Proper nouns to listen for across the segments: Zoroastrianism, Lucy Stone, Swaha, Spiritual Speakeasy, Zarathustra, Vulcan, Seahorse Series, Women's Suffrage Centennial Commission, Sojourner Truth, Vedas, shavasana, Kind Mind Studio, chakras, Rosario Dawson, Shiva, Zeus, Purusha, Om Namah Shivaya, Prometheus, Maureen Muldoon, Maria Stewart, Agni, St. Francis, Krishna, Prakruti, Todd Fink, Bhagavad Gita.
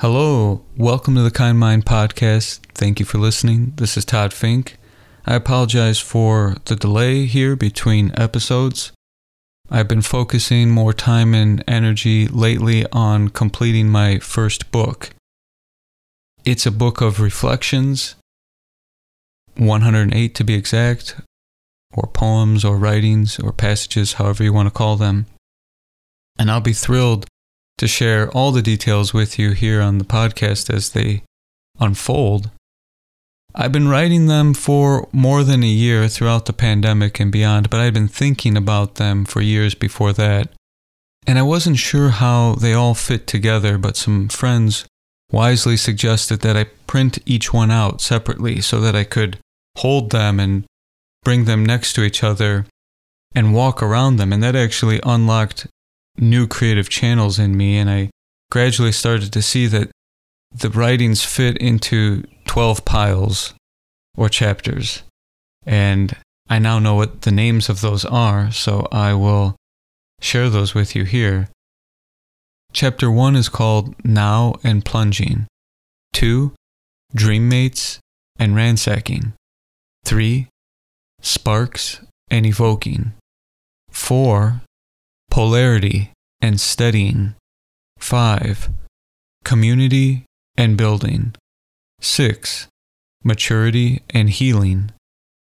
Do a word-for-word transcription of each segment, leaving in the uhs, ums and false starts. Hello, welcome to the Kind Mind Podcast. Thank you for listening. This is Todd Fink. I apologize for the delay here between episodes. I've been focusing more time and energy lately on completing my first book. It's a book of reflections, one hundred eight to be exact, or poems or writings or passages, however you want to call them. And I'll be thrilled to share all the details with you here on the podcast as they unfold. I've been writing them for more than a year throughout the pandemic and beyond, but I'd been thinking about them for years before that. And I wasn't sure how they all fit together, but some friends wisely suggested that I print each one out separately so that I could hold them and bring them next to each other and walk around them. And that actually unlocked new creative channels in me, and I gradually started to see that the writings fit into twelve piles or chapters, and I now know what the names of those are, so I will share those with you here. Chapter one is called Now and Plunging. two. Dreammates and Ransacking. three. Sparks and Evoking. four. Polarity and Steadying. five. Community and Building. six. Maturity and Healing.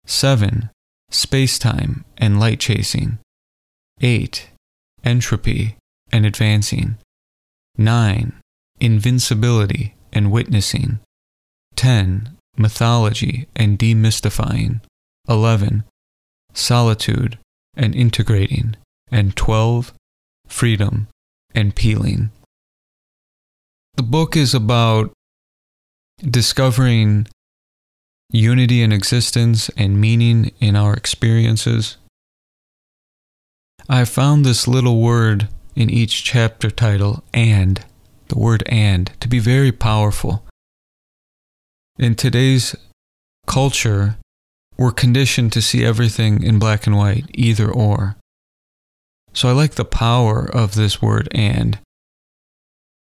seven. Space-time and Light Chasing. eight. Entropy and Advancing. nine. Invincibility and Witnessing. ten. Mythology and Demystifying. eleven. Solitude and Integrating. And twelve. Freedom and Peeling. The book is about discovering unity in existence and meaning in our experiences. I found this little word in each chapter title, and, the word and, to be very powerful. In today's culture, we're conditioned to see everything in black and white, either or. So I like the power of this word, and.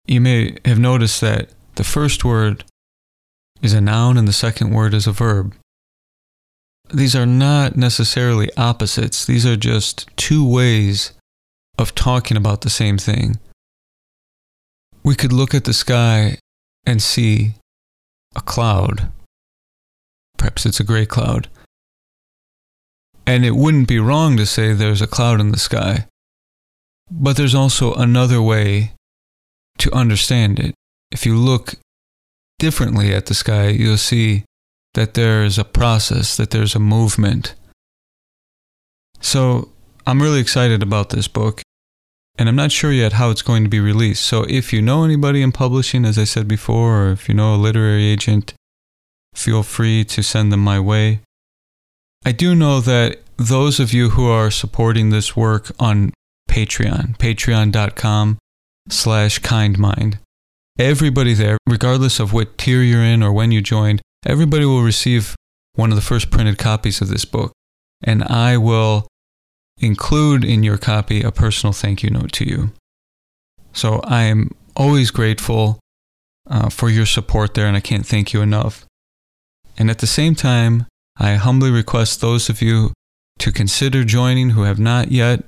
You may have noticed that the first word is a noun and the second word is a verb. These are not necessarily opposites. These are just two ways of talking about the same thing. We could look at the sky and see a cloud. Perhaps it's a gray cloud. And it wouldn't be wrong to say there's a cloud in the sky. But there's also another way to understand it. If you look differently at the sky, you'll see that there's a process, that there's a movement. So I'm really excited about this book, and I'm not sure yet how it's going to be released. So if you know anybody in publishing, as I said before, or if you know a literary agent, feel free to send them my way. I do know that those of you who are supporting this work on Patreon, patreon.com slash kindmind, everybody there, regardless of what tier you're in or when you joined, everybody will receive one of the first printed copies of this book. And I will include in your copy a personal thank you note to you. So I am always grateful uh, for your support there, and I can't thank you enough. And at the same time, I humbly request those of you to consider joining who have not yet,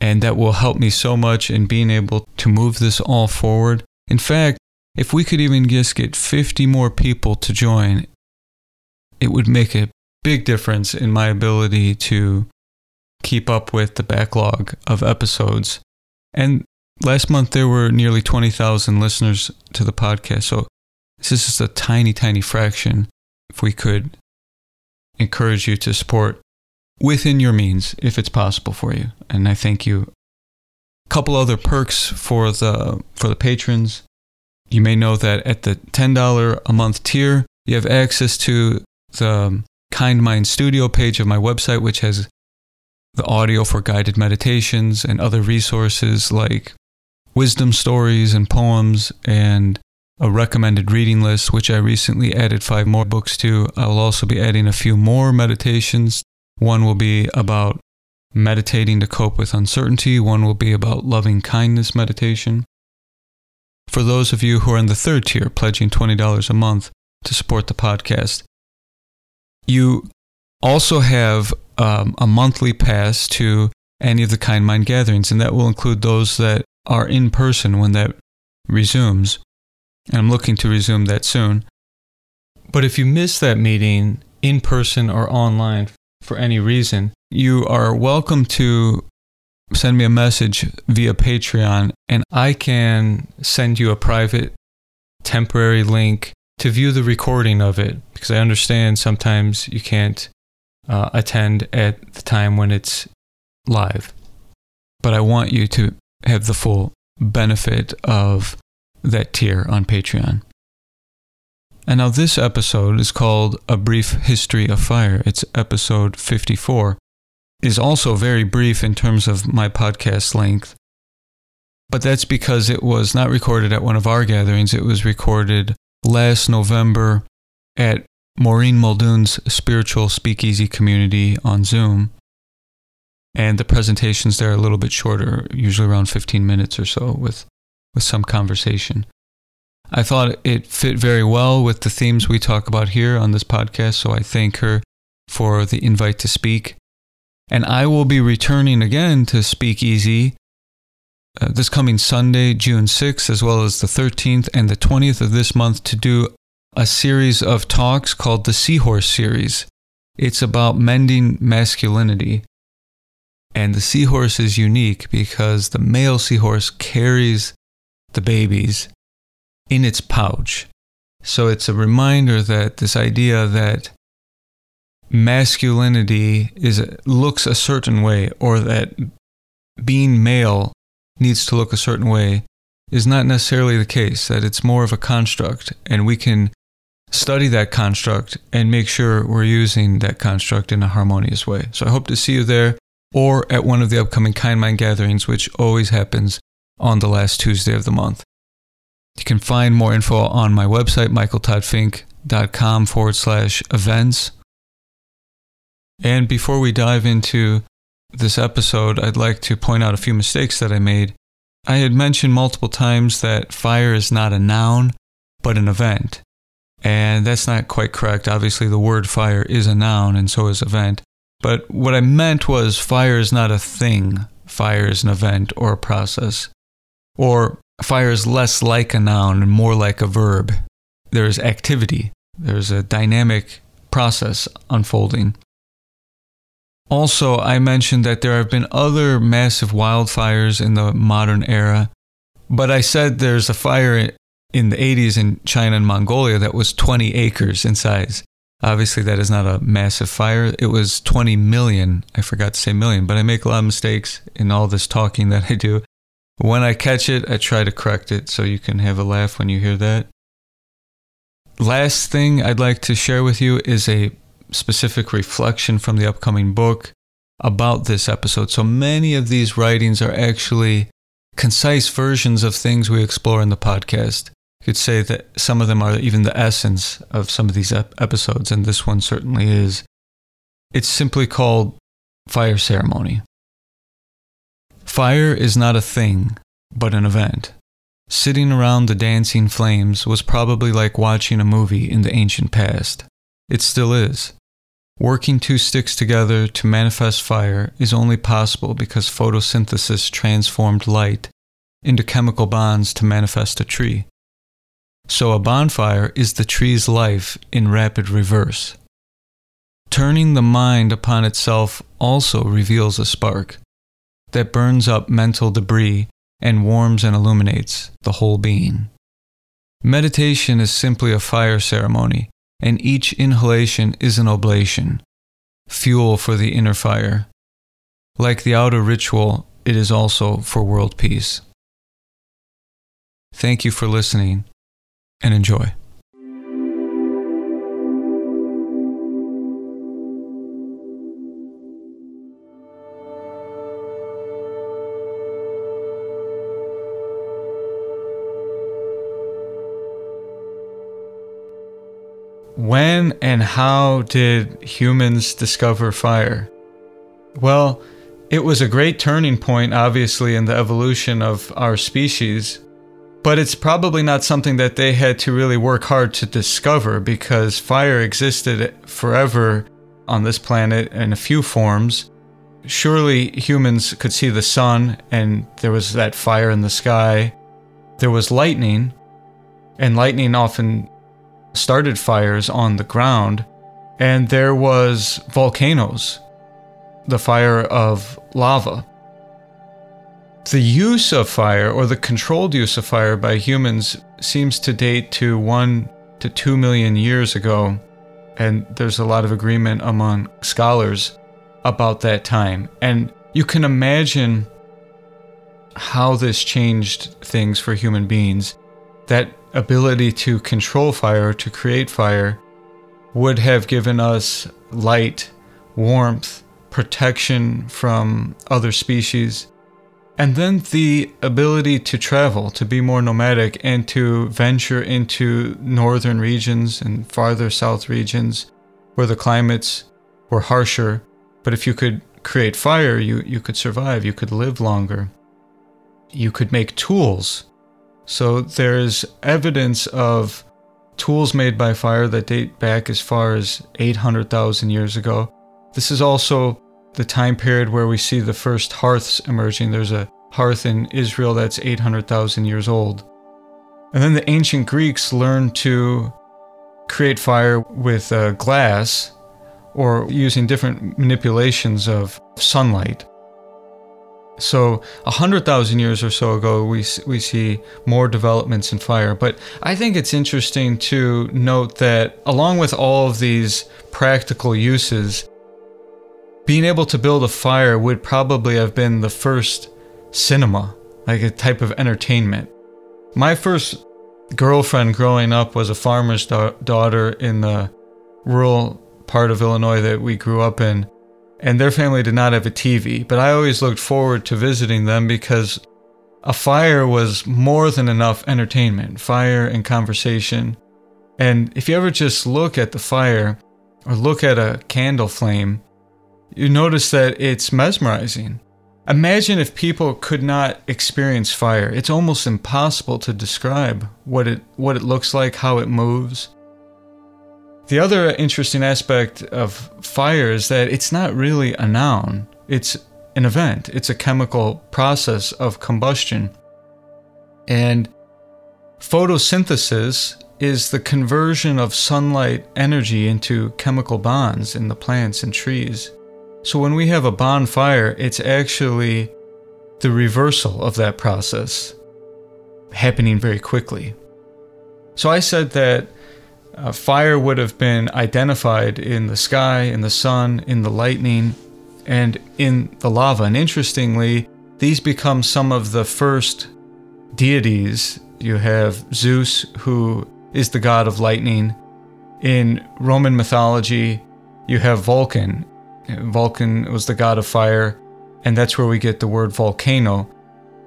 and that will help me so much in being able to move this all forward. In fact, if we could even just get fifty more people to join, it would make a big difference in my ability to keep up with the backlog of episodes. And last month there were nearly twenty thousand listeners to the podcast, so this is just a tiny, tiny fraction. If we could encourage you to support within your means, if it's possible for you. And I thank you. A couple other perks for the for the patrons. You may know that at the ten dollars a month tier, you have access to the Kind Mind Studio page of my website, which has the audio for guided meditations and other resources like wisdom stories and poems and a recommended reading list, which I recently added five more books to. I will also be adding a few more meditations. One will be about meditating to cope with uncertainty. One will be about loving kindness meditation. for those of you who are in the third tier, pledging twenty dollars a month to support the podcast. You also have um, a monthly pass to any of the Kind Mind gatherings, and that will include those that are in person when that resumes. And I'm looking to resume that soon. But if you miss that meeting in person or online for any reason, you are welcome to send me a message via Patreon, and I can send you a private temporary link to view the recording of it, because I understand sometimes you can't uh, attend at the time when it's live. But I want you to have the full benefit of that tier on Patreon. And now this episode is called A Brief History of Fire. It's episode fifty-four. It is also very brief in terms of my podcast length, but that's because it was not recorded at one of our gatherings. It was recorded last November at Maureen Muldoon's Spiritual Speakeasy community on Zoom. And the presentations there are a little bit shorter, usually around fifteen minutes or so with, with some conversation. I thought it fit very well with the themes we talk about here on this podcast, so I thank her for the invite to speak. And I will be returning again to Speakeasy uh, this coming Sunday, June sixth, as well as the thirteenth and the twentieth of this month to do a series of talks called the Seahorse Series. It's about mending masculinity. And the seahorse is unique because the male seahorse carries the babies in its pouch. So it's a reminder that this idea that masculinity is looks a certain way, or that being male needs to look a certain way, is not necessarily the case, that it's more of a construct, and we can study that construct and make sure we're using that construct in a harmonious way. So I hope to see you there, or at one of the upcoming Kind Mind gatherings, which always happens on the last Tuesday of the month. You can find more info on my website, michaeltoddfink.com forward slash events. And before we dive into this episode, I'd like to point out a few mistakes that I made. I had mentioned multiple times that fire is not a noun, but an event. And that's not quite correct. Obviously, the word fire is a noun, and so is event. But what I meant was fire is not a thing. Fire is an event or a process. Or fire is less like a noun and more like a verb. There is activity. There is a dynamic process unfolding. Also, I mentioned that there have been other massive wildfires in the modern era. But I said there's a fire in the eighties in China and Mongolia that was twenty acres in size. Obviously, that is not a massive fire. It was twenty million. I forgot to say million, but I make a lot of mistakes in all this talking that I do. When I catch it, I try to correct it, so you can have a laugh when you hear that. Last thing I'd like to share with you is a specific reflection from the upcoming book about this episode. So many of these writings are actually concise versions of things we explore in the podcast. You could say that some of them are even the essence of some of these ep- episodes, and this one certainly is. It's simply called Fire Ceremony. Fire is not a thing, but an event. Sitting around the dancing flames was probably like watching a movie in the ancient past. It still is. Working two sticks together to manifest fire is only possible because photosynthesis transformed light into chemical bonds to manifest a tree. So a bonfire is the tree's life in rapid reverse. Turning the mind upon itself also reveals a spark that burns up mental debris and warms and illuminates the whole being. Meditation is simply a fire ceremony, and each inhalation is an oblation, fuel for the inner fire. Like the outer ritual, it is also for world peace. Thank you for listening. And enjoy. When and how did humans discover fire? Well, it was a great turning point, obviously, in the evolution of our species. But it's probably not something that they had to really work hard to discover, because fire existed forever on this planet in a few forms. Surely humans could see the sun, and there was that fire in the sky. There was lightning, and lightning often started fires on the ground. And there was volcanoes, the fire of lava. The use of fire, or the controlled use of fire by humans, seems to date to one to two million years ago, and there's a lot of agreement among scholars about that time. And you can imagine how this changed things for human beings. That ability to control fire, to create fire, would have given us light, warmth, protection from other species, and then the ability to travel, to be more nomadic, and to venture into northern regions and farther south regions where the climates were harsher. But if you could create fire, you, you could survive, you could live longer. You could make tools. So there's evidence of tools made by fire that date back as far as eight hundred thousand years ago. This is also the time period where we see the first hearths emerging. There's a hearth in Israel that's eight hundred thousand years old. And then the ancient Greeks learned to create fire with uh, glass, or using different manipulations of sunlight. So one hundred thousand years or so ago, we we see more developments in fire. But I think it's interesting to note that along with all of these practical uses, being able to build a fire would probably have been the first cinema, like a type of entertainment. My first girlfriend growing up was a farmer's da- daughter in the rural part of Illinois that we grew up in, and their family did not have a T V. But I always looked forward to visiting them, because a fire was more than enough entertainment, fire and conversation. And if you ever just look at the fire or look at a candle flame, you notice that it's mesmerizing. Imagine if people could not experience fire. It's almost impossible to describe what it what it looks like, how it moves. The other interesting aspect of fire is that it's not really a noun. It's an event. It's a chemical process of combustion. And photosynthesis is the conversion of sunlight energy into chemical bonds in the plants and trees. So when we have a bonfire, it's actually the reversal of that process happening very quickly. So I said that uh, fire would have been identified in the sky, in the sun, in the lightning, and in the lava. And interestingly, these become some of the first deities. You have Zeus, who is the god of lightning. In Roman mythology, you have Vulcan. Vulcan was the god of fire, and that's where we get the word volcano.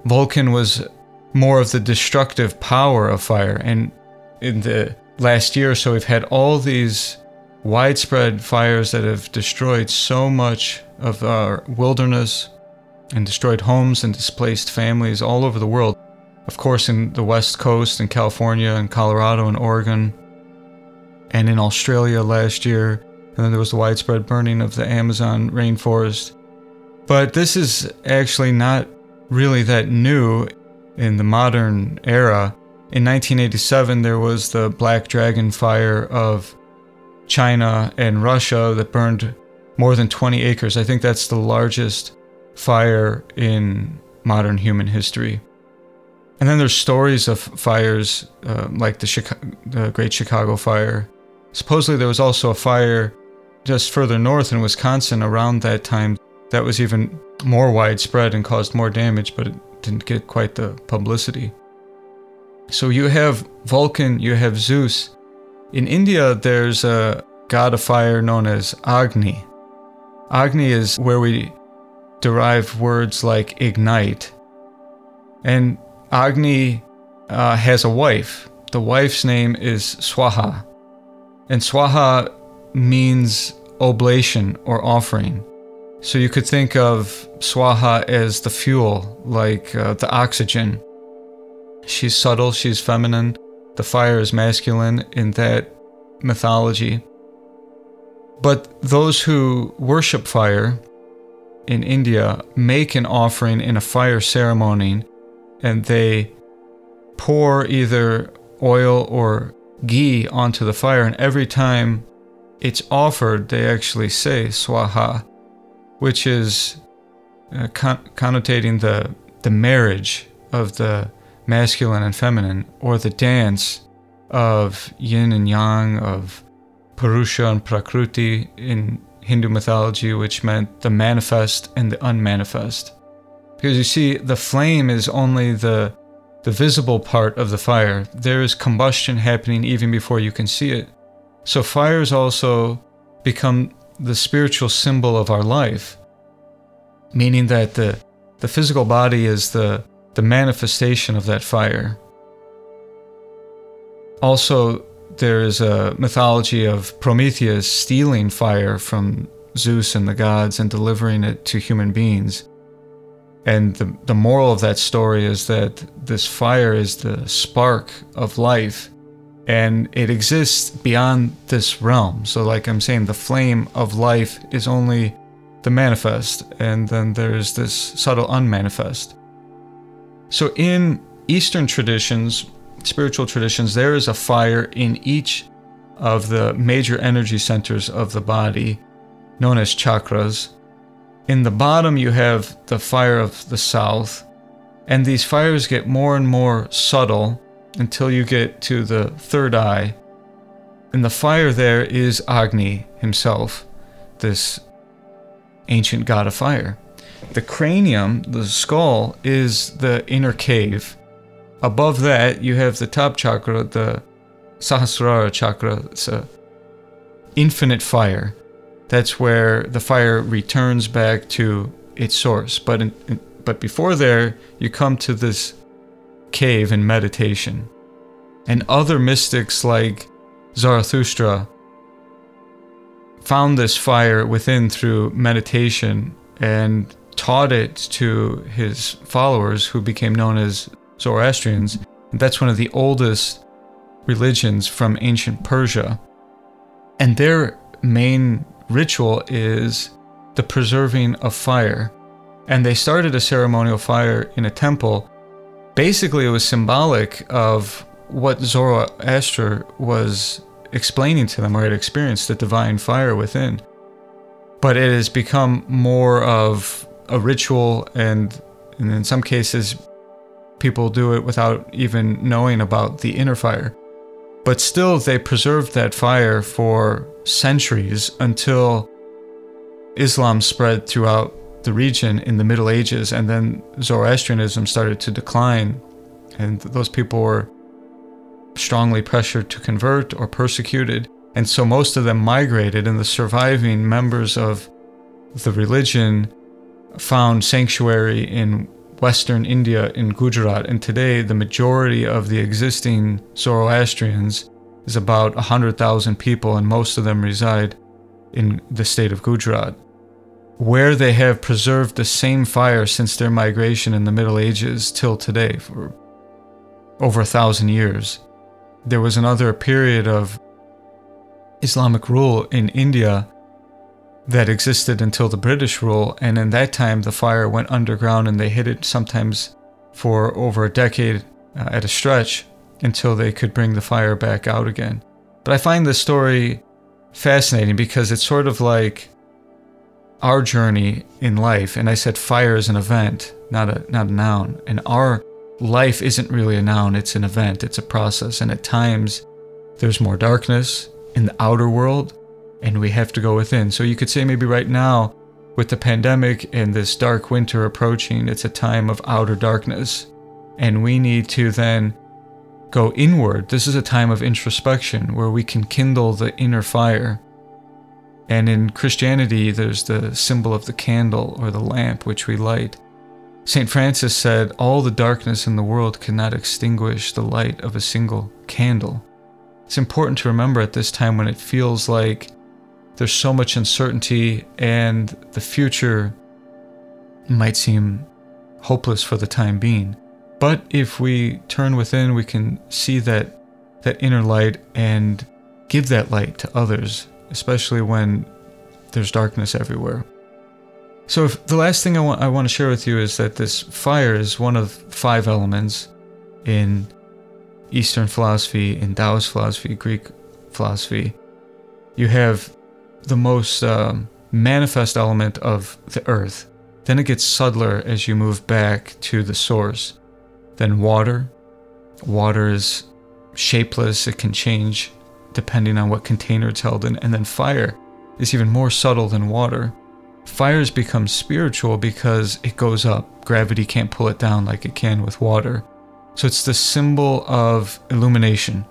Vulcan was more of the destructive power of fire, and in the last year or so, we've had all these widespread fires that have destroyed so much of our wilderness and destroyed homes and displaced families all over the world. Of course, in the West Coast, in California, and Colorado, and Oregon, and in Australia last year. And then there was the widespread burning of the Amazon rainforest. But this is actually not really that new in the modern era. In nineteen eighty-seven, there was the Black Dragon Fire of China and Russia that burned more than twenty acres. I think that's the largest fire in modern human history. And then there's stories of fires uh, like the, Chica- the Great Chicago Fire. Supposedly there was also a fire just further north in Wisconsin around that time that was even more widespread and caused more damage, but it didn't get quite the publicity. So you have Vulcan, you have Zeus. In India, there's a god of fire known as Agni. Agni is where we derive words like ignite. And Agni uh, has a wife. The wife's name is Swaha. And Swaha means oblation or offering. So you could think of Swaha as the fuel, like uh, the oxygen. She's subtle, she's feminine. The fire is masculine in that mythology. But those who worship fire in India make an offering in a fire ceremony, and they pour either oil or ghee onto the fire, and every time it's offered, they actually say Swaha, which is uh, con- connotating the, the marriage of the masculine and feminine, or the dance of yin and yang, of Purusha and Prakruti in Hindu mythology, which meant the manifest and the unmanifest. Because you see, the flame is only the the visible part of the fire. There is combustion happening even before you can see it. So fires also become the spiritual symbol of our life, meaning that the, the physical body is the, the manifestation of that fire. Also, there is a mythology of Prometheus stealing fire from Zeus and the gods and delivering it to human beings. And the, the moral of that story is that this fire is the spark of life, and it exists beyond this realm. So like I'm saying, the flame of life is only the manifest, and then there's this subtle unmanifest. So in Eastern traditions, spiritual traditions, there is a fire in each of the major energy centers of the body, known as chakras. In the bottom, you have the fire of the south, and these fires get more and more subtle until you get to the third eye. And the fire there is Agni himself, this ancient god of fire. The cranium, the skull, is the inner cave. Above that, you have the top chakra, the Sahasrara chakra. It's an infinite fire. That's where the fire returns back to its source. But in, in, but before there, you come to this cave in meditation. And other mystics like Zarathustra found this fire within through meditation and taught it to his followers, who became known as Zoroastrians. And that's one of the oldest religions from ancient Persia. And their main ritual is the preserving of fire. And they started a ceremonial fire in a temple. Basically, it was symbolic of what Zoroaster was explaining to them, or had experienced the divine fire within. But it has become more of a ritual, and, and in some cases, people do it without even knowing about the inner fire. But still, they preserved that fire for centuries until Islam spread throughout the region in the Middle Ages, and then Zoroastrianism started to decline, and those people were strongly pressured to convert or persecuted. And so most of them migrated, and the surviving members of the religion found sanctuary in Western India, in Gujarat. And today, the majority of the existing Zoroastrians is about one hundred thousand people, and most of them reside in the state of Gujarat, where they have preserved the same fire since their migration in the Middle Ages till today, for over a thousand years. There was another period of Islamic rule in India that existed until the British rule, and in that time the fire went underground, and they hid it sometimes for over a decade uh, at a stretch until they could bring the fire back out again. But I find this story fascinating because it's sort of like our journey in life, and I said fire is an event, not a not a noun, and our life isn't really a noun, it's an event, it's a process, and at times there's more darkness in the outer world, and we have to go within. So you could say maybe right now, with the pandemic and this dark winter approaching, it's a time of outer darkness. And we need to then go inward. This is a time of introspection where we can kindle the inner fire. And in Christianity, there's the symbol of the candle or the lamp which we light. Saint Francis said, "All the darkness in the world cannot extinguish the light of a single candle." It's important to remember at this time when it feels like there's so much uncertainty and the future might seem hopeless for the time being. But if we turn within, we can see that that inner light and give that light to others, especially when there's darkness everywhere. So if the last thing I want I want to share with you is that this fire is one of five elements in Eastern philosophy, in Taoist philosophy, Greek philosophy. You have the most um, manifest element of the earth. Then it gets subtler as you move back to the source. Then water. Water is shapeless. It can change depending on what container it's held in. And then fire is even more subtle than water. Fire has become spiritual because it goes up. Gravity can't pull it down like it can with water. So it's the symbol of illumination.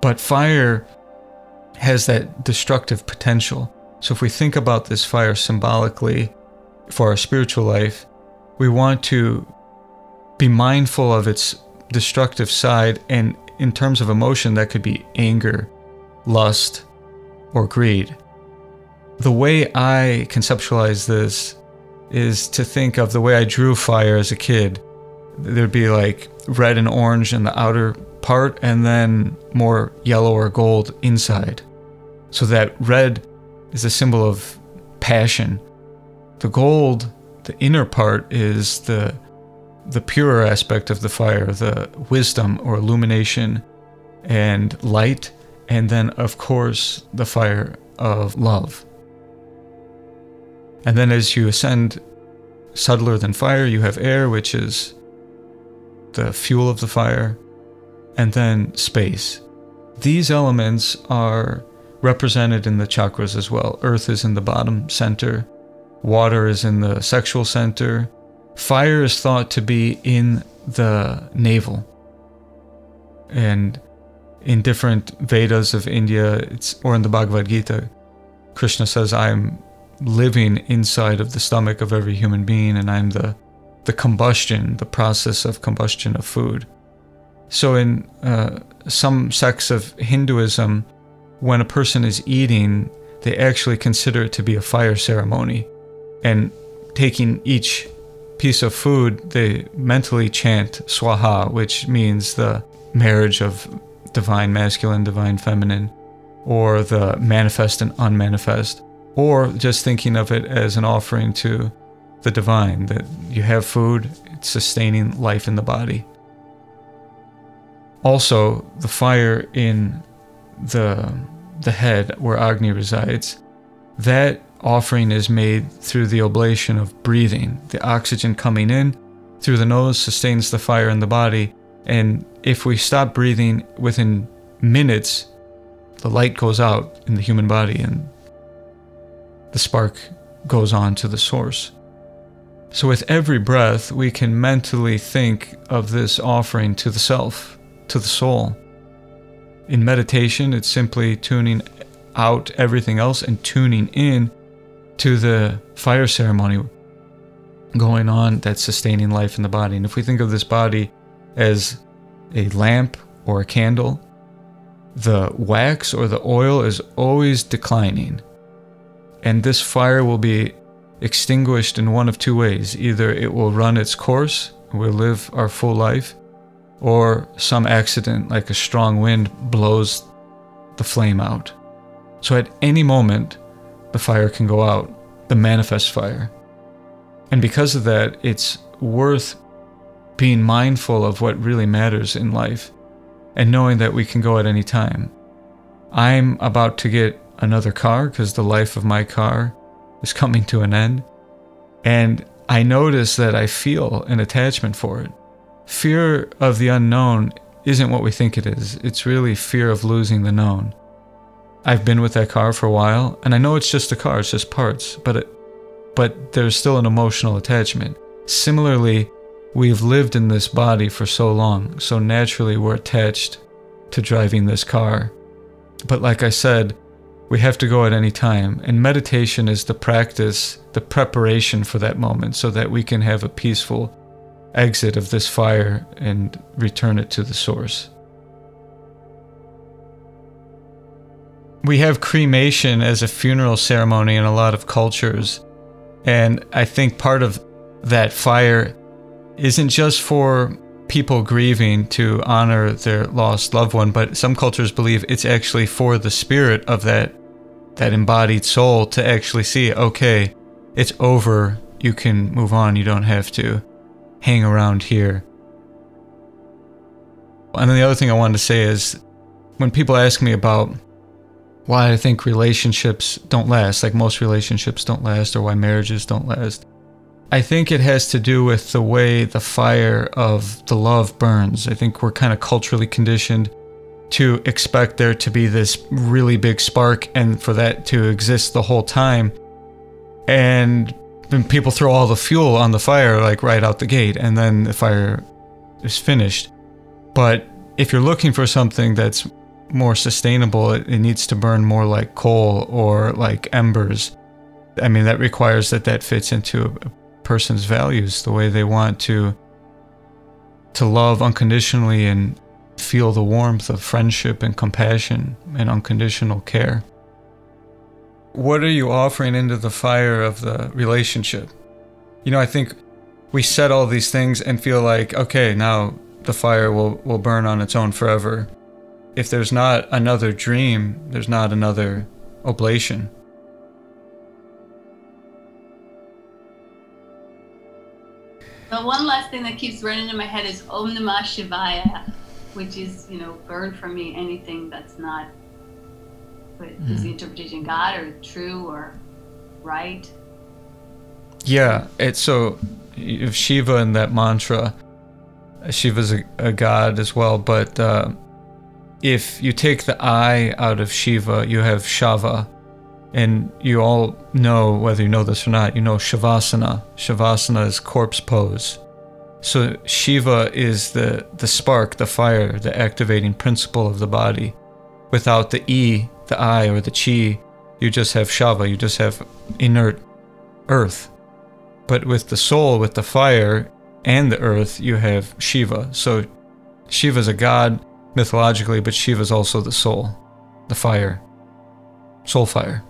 But fire has that destructive potential. So if we think about this fire symbolically for our spiritual life, we want to be mindful of its destructive side. And in terms of emotion, that could be anger, lust, or greed. The way I conceptualize this is to think of the way I drew fire as a kid. There'd be like red and orange in the outer part and then more yellow or gold inside. So that red is a symbol of passion. The gold, the inner part, is the the purer aspect of the fire, the wisdom or illumination and light, and then of course the fire of love. And then as you ascend subtler than fire, you have air, which is the fuel of the fire, and then space. These elements are represented in the chakras as well. Earth is in the bottom center. Water is in the sexual center. Fire is thought to be in the navel. And in different Vedas of India, it's or in the Bhagavad Gita, Krishna says, I'm living inside of the stomach of every human being, and I'm the the combustion, the process of combustion of food. So in uh, some sects of Hinduism, when a person is eating, they actually consider it to be a fire ceremony. And taking each piece of food, they mentally chant Swaha, which means the marriage of divine masculine, divine feminine, or the manifest and unmanifest, or just thinking of it as an offering to the divine, that you have food, it's sustaining life in the body. Also, the fire in the, the head where Agni resides, that offering is made through the oblation of breathing. The oxygen coming in through the nose sustains the fire in the body, and if we stop breathing within minutes, the light goes out in the human body and the spark goes on to the source. So with every breath, we can mentally think of this offering to the self, to the soul. In meditation, it's simply tuning out everything else and tuning in to the fire ceremony going on that's sustaining life in the body. And if we think of this body as a lamp or a candle, the wax or the oil is always declining. And this fire will be extinguished in one of two ways. Either it will run its course, we'll live our full life, or some accident like a strong wind blows the flame out. So at any moment, the fire can go out, the manifest fire. And because of that, it's worth being mindful of what really matters in life and knowing that we can go at any time. I'm about to get another car because the life of my car is coming to an end, and I notice that I feel an attachment for it. Fear of the unknown isn't what we think it is. It's really fear of losing the known. I've been with that car for a while, and I know it's just a car, it's just parts, but it, but there's still an emotional attachment. Similarly, we've lived in this body for so long, so naturally we're attached to driving this car. But like I said, we have to go at any time, and meditation is the practice, the preparation for that moment, so that we can have a peaceful exit of this fire and return it to the source. We have cremation as a funeral ceremony in a lot of cultures, and I think part of that fire isn't just for people grieving to honor their lost loved one, but some cultures believe it's actually for the spirit of that that embodied soul to actually see, okay, it's over, you can move on, you don't have to hang around here. And then the other thing I wanted to say is, when people ask me about why I think relationships don't last, like most relationships don't last, or why marriages don't last, I think it has to do with the way the fire of the love burns. I think we're kind of culturally conditioned to expect there to be this really big spark and for that to exist the whole time. And then people throw all the fuel on the fire, like right out the gate, and then the fire is finished. But if you're looking for something that's more sustainable, it, it needs to burn more like coal or like embers. I mean, that requires that that fits into a person's values, the way they want to to love unconditionally and feel the warmth of friendship and compassion and unconditional care. What are you offering into the fire of the relationship? You know, I think we set all these things and feel like, okay, now the fire will, will burn on its own forever. If there's not another dream, there's not another oblation. The one last thing that keeps running in my head is Om Namah Shivaya, which is, you know, burn from me anything that's not, but mm. is the interpretation God or true or right? Yeah, it's so, if Shiva in that mantra, Shiva's a, a god as well, but uh, if you take the I out of Shiva, you have Shava. And you all know, whether you know this or not, you know shavasana. Shavasana is corpse pose. So Shiva is the, the spark, the fire, the activating principle of the body. Without the E, the I, or the Chi, you just have Shava, you just have inert earth. But with the soul, with the fire and the earth, you have Shiva. So Shiva's a god mythologically, but Shiva's also the soul, the fire, soul fire.